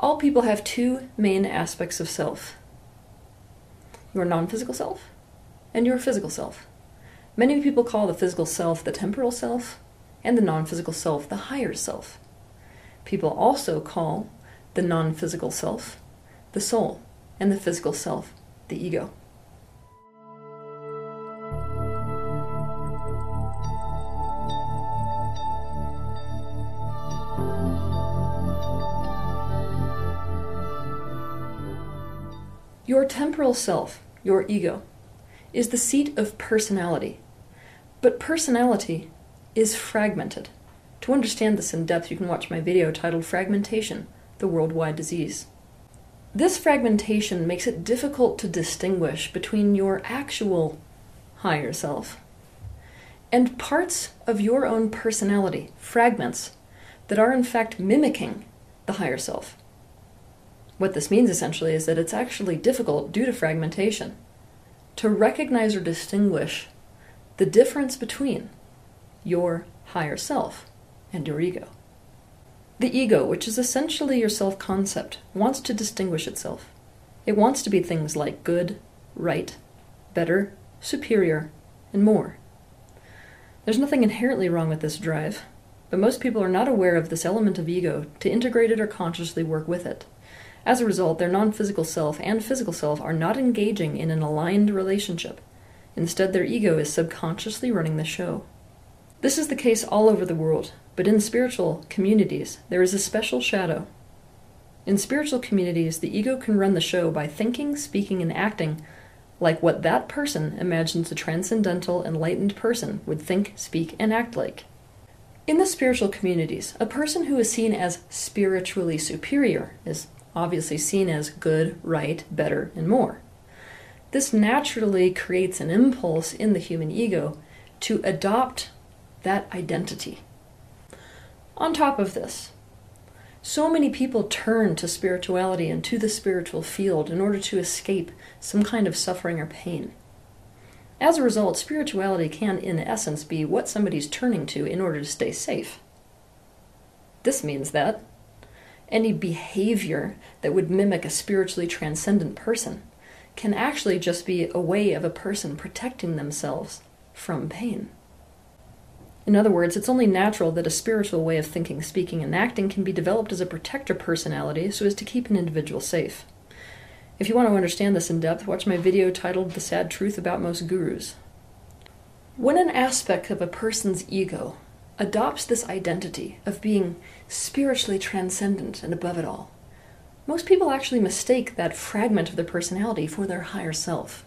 All people have two main aspects of self. Your non-physical self and your physical self. Many people call the physical self the temporal self and the non-physical self the higher self. People also call the non-physical self the soul and the physical self the ego. Your temporal self, your ego, is the seat of personality. But personality is fragmented. To understand this in depth, you can watch my video titled Fragmentation, the Worldwide Disease. This fragmentation makes it difficult to distinguish between your actual higher self and parts of your own personality, fragments, that are in fact mimicking the higher self. What this means essentially is that it's actually difficult, due to fragmentation, to recognize or distinguish the difference between your higher self and your ego. The ego, which is essentially your self-concept, wants to distinguish itself. It wants to be things like good, right, better, superior, and more. There's nothing inherently wrong with this drive, but most people are not aware of this element of ego to integrate it or consciously work with it. As a result, their non-physical self and physical self are not engaging in an aligned relationship. Instead, their ego is subconsciously running the show. This is the case all over the world, but in spiritual communities, there is a special shadow. In spiritual communities, the ego can run the show by thinking, speaking, and acting like what that person imagines a transcendental, enlightened person would think, speak, and act like. In the spiritual communities, a person who is seen as spiritually superior is obviously seen as good, right, better, and more. This naturally creates an impulse in the human ego to adopt that identity. On top of this, so many people turn to spirituality and to the spiritual field in order to escape some kind of suffering or pain. As a result, spirituality can, in essence, be what somebody's turning to in order to stay safe. This means that any behavior that would mimic a spiritually transcendent person can actually just be a way of a person protecting themselves from pain. In other words, it's only natural that a spiritual way of thinking, speaking, and acting can be developed as a protector personality so as to keep an individual safe. If you want to understand this in depth, watch my video titled The Sad Truth About Most Gurus. When an aspect of a person's ego adopts this identity of being spiritually transcendent and above it all, most people actually mistake that fragment of their personality for their higher self.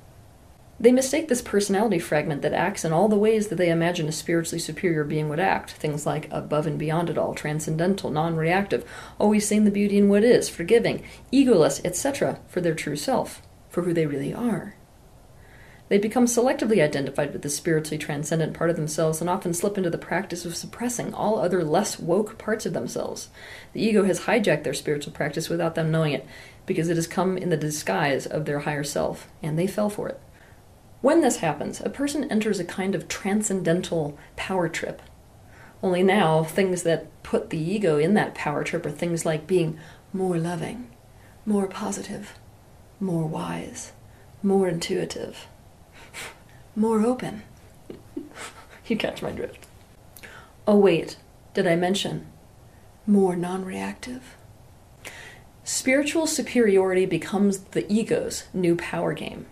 They mistake this personality fragment that acts in all the ways that they imagine a spiritually superior being would act, things like above and beyond it all, transcendental, non-reactive, always seeing the beauty in what is, forgiving, egoless, etc., for their true self, for who they really are. They become selectively identified with the spiritually transcendent part of themselves and often slip into the practice of suppressing all other less woke parts of themselves. The ego has hijacked their spiritual practice without them knowing it, because it has come in the disguise of their higher self, and they fell for it. When this happens, a person enters a kind of transcendental power trip. Only now, things that put the ego in that power trip are things like being more loving, more positive, more wise, more intuitive, more open. You catch my drift. Oh wait, did I mention more non-reactive? Spiritual superiority becomes the ego's new power game.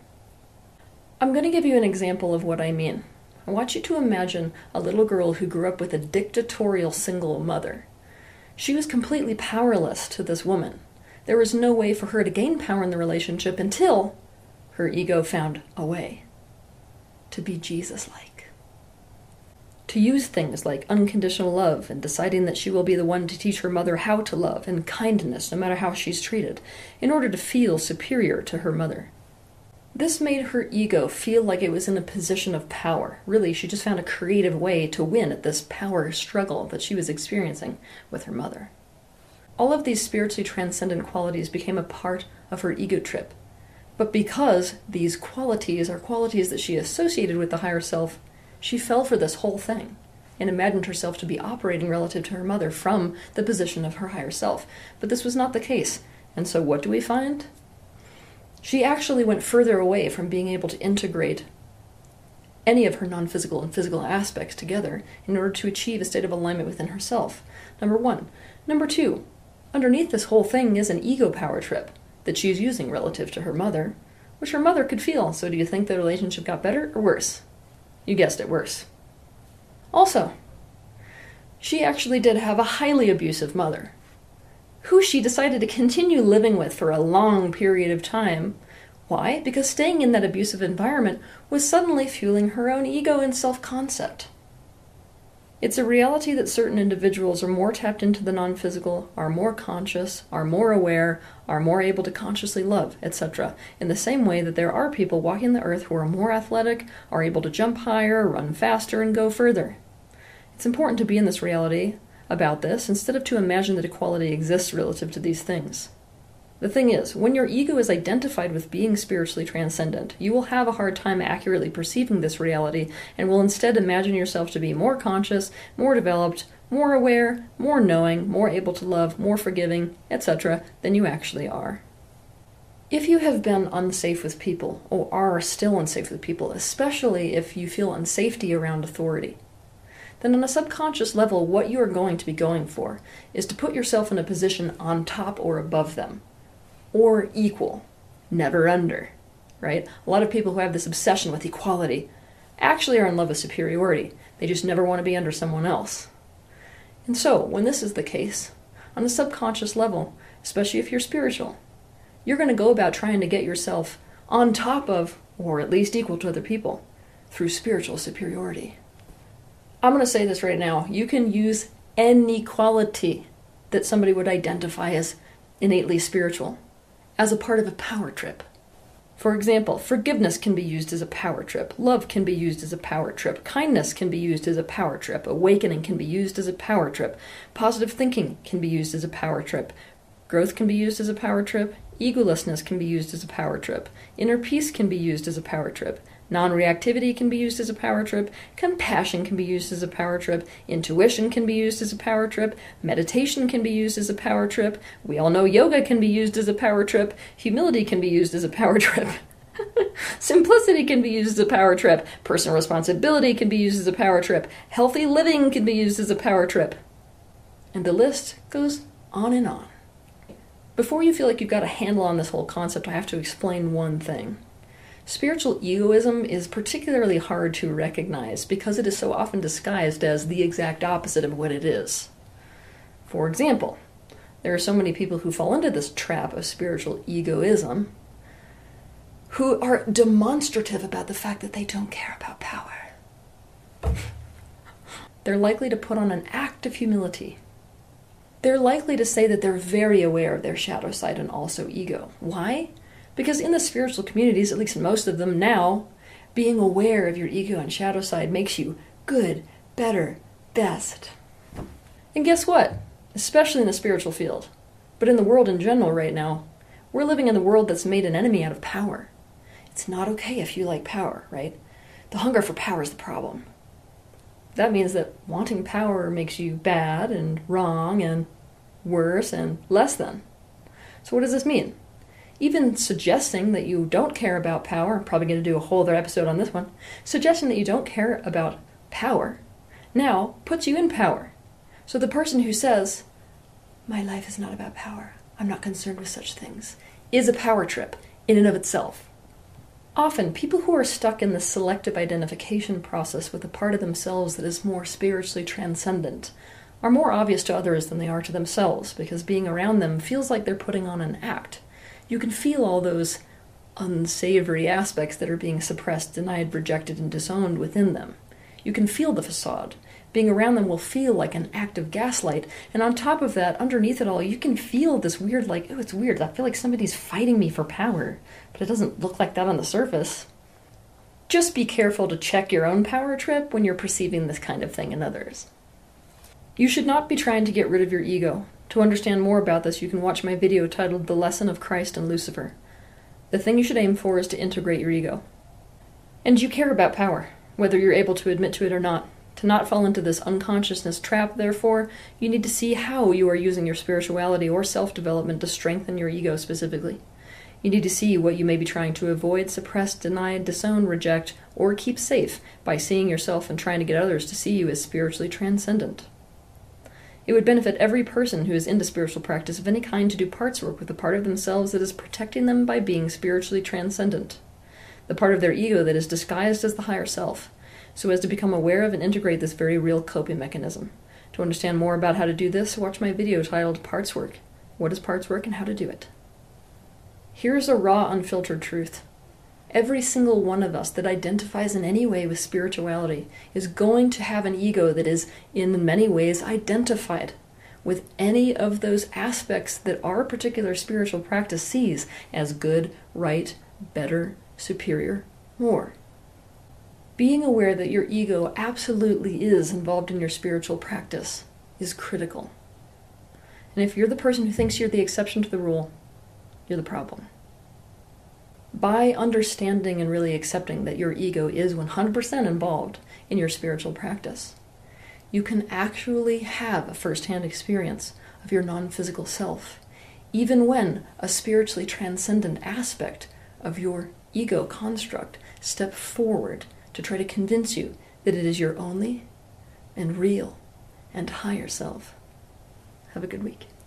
I'm going to give you an example of what I mean. I want you to imagine a little girl who grew up with a dictatorial single mother. She was completely powerless to this woman. There was no way for her to gain power in the relationship until her ego found a way to be Jesus-like. To use things like unconditional love and deciding that she will be the one to teach her mother how to love and kindness no matter how she's treated in order to feel superior to her mother. This made her ego feel like it was in a position of power. Really, she just found a creative way to win at this power struggle that she was experiencing with her mother. All of these spiritually transcendent qualities became a part of her ego trip. But because these qualities are qualities that she associated with the higher self, she fell for this whole thing. and imagined herself to be operating relative to her mother from the position of her higher self. But this was not the case. And so what do we find? She actually went further away from being able to integrate any of her non-physical and physical aspects together in order to achieve a state of alignment within herself. Number one. Number two, underneath this whole thing is an ego power trip that she's using relative to her mother, which her mother could feel. So do you think the relationship got better or worse? You guessed it, worse. Also, she actually did have a highly abusive mother, who she decided to continue living with for a long period of time. Why? Because staying in that abusive environment was suddenly fueling her own ego and self-concept. It's a reality that certain individuals are more tapped into the non-physical, are more conscious, are more aware, are more able to consciously love, etc. In the same way that there are people walking the earth who are more athletic, are able to jump higher, run faster, and go further. It's important to be in this reality about this instead of to imagine that equality exists relative to these things. The thing is, when your ego is identified with being spiritually transcendent, you will have a hard time accurately perceiving this reality and will instead imagine yourself to be more conscious, more developed, more aware, more knowing, more able to love, more forgiving, etc. than you actually are. If you have been unsafe with people, or are still unsafe with people, especially if you feel unsafety around authority, then on a subconscious level what you are going to be going for is to put yourself in a position on top or above them. Or equal, never under, right? A lot of people who have this obsession with equality actually are in love with superiority. They just never want to be under someone else. And so, when this is the case, on a subconscious level, especially if you're spiritual, you're going to go about trying to get yourself on top of, or at least equal to other people, through spiritual superiority. I'm going to say this right now. You can use any quality that somebody would identify as innately spiritual as a part of a power trip. For example, forgiveness can be used as a power trip. Love can be used as a power trip. Kindness can be used as a power trip. Awakening can be used as a power trip. Positive thinking can be used as a power trip. Growth can be used as a power trip. Egolessness can be used as a power trip. Inner peace can be used as a power trip. Non-reactivity can be used as a power trip. Compassion can be used as a power trip. Intuition can be used as a power trip. Meditation can be used as a power trip. We all know yoga can be used as a power trip. Humility can be used as a power trip. Simplicity can be used as a power trip. Personal responsibility can be used as a power trip. Healthy living can be used as a power trip. And the list goes on and on. Before you feel like you've got a handle on this whole concept, I have to explain one thing. Spiritual egoism is particularly hard to recognize because it is so often disguised as the exact opposite of what it is. For example, there are so many people who fall into this trap of spiritual egoism who are demonstrative about the fact that they don't care about power. They're likely to put on an act of humility. They're likely to say that they're very aware of their shadow side and also ego. Why? Because in the spiritual communities, at least most of them now, being aware of your ego and shadow side makes you good, better, best. And guess what? Especially in the spiritual field, but in the world in general right now, we're living in a world that's made an enemy out of power. It's not okay if you like power, right? The hunger for power is the problem. That means that wanting power makes you bad and wrong and worse and less than. So what does this mean? Even suggesting that you don't care about power, I'm probably going to do a whole other episode on this one, suggesting that you don't care about power now puts you in power. So the person who says, my life is not about power, I'm not concerned with such things, is a power trip in and of itself. Often, people who are stuck in the selective identification process with a part of themselves that is more spiritually transcendent are more obvious to others than they are to themselves, because being around them feels like they're putting on an act. You can feel all those unsavory aspects that are being suppressed, denied, rejected, and disowned within them. You can feel the facade. Being around them will feel like an act of gaslight, and on top of that, underneath it all, you can feel this weird, like, oh, it's weird, I feel like somebody's fighting me for power, but it doesn't look like that on the surface. Just be careful to check your own power trip when you're perceiving this kind of thing in others. You should not be trying to get rid of your ego. To understand more about this, you can watch my video titled The Lesson of Christ and Lucifer. The thing you should aim for is to integrate your ego. And you care about power, whether you're able to admit to it or not. To not fall into this unconsciousness trap, therefore, you need to see how you are using your spirituality or self-development to strengthen your ego specifically. You need to see what you may be trying to avoid, suppress, deny, disown, reject, or keep safe by seeing yourself and trying to get others to see you as spiritually transcendent. It would benefit every person who is into spiritual practice of any kind to do parts work with the part of themselves that is protecting them by being spiritually transcendent, the part of their ego that is disguised as the higher self, so as to become aware of and integrate this very real coping mechanism. To understand more about how to do this, watch my video titled Parts Work. What is parts work and how to do it? Here's a raw, unfiltered truth. Every single one of us that identifies in any way with spirituality is going to have an ego that is, in many ways, identified with any of those aspects that our particular spiritual practice sees as good, right, better, superior, more. Being aware that your ego absolutely is involved in your spiritual practice is critical. And if you're the person who thinks you're the exception to the rule, you're the problem. By understanding and really accepting that your ego is 100% involved in your spiritual practice, you can actually have a first-hand experience of your non-physical self, even when a spiritually transcendent aspect of your ego construct steps forward to try to convince you that it is your only and real and higher self. Have a good week.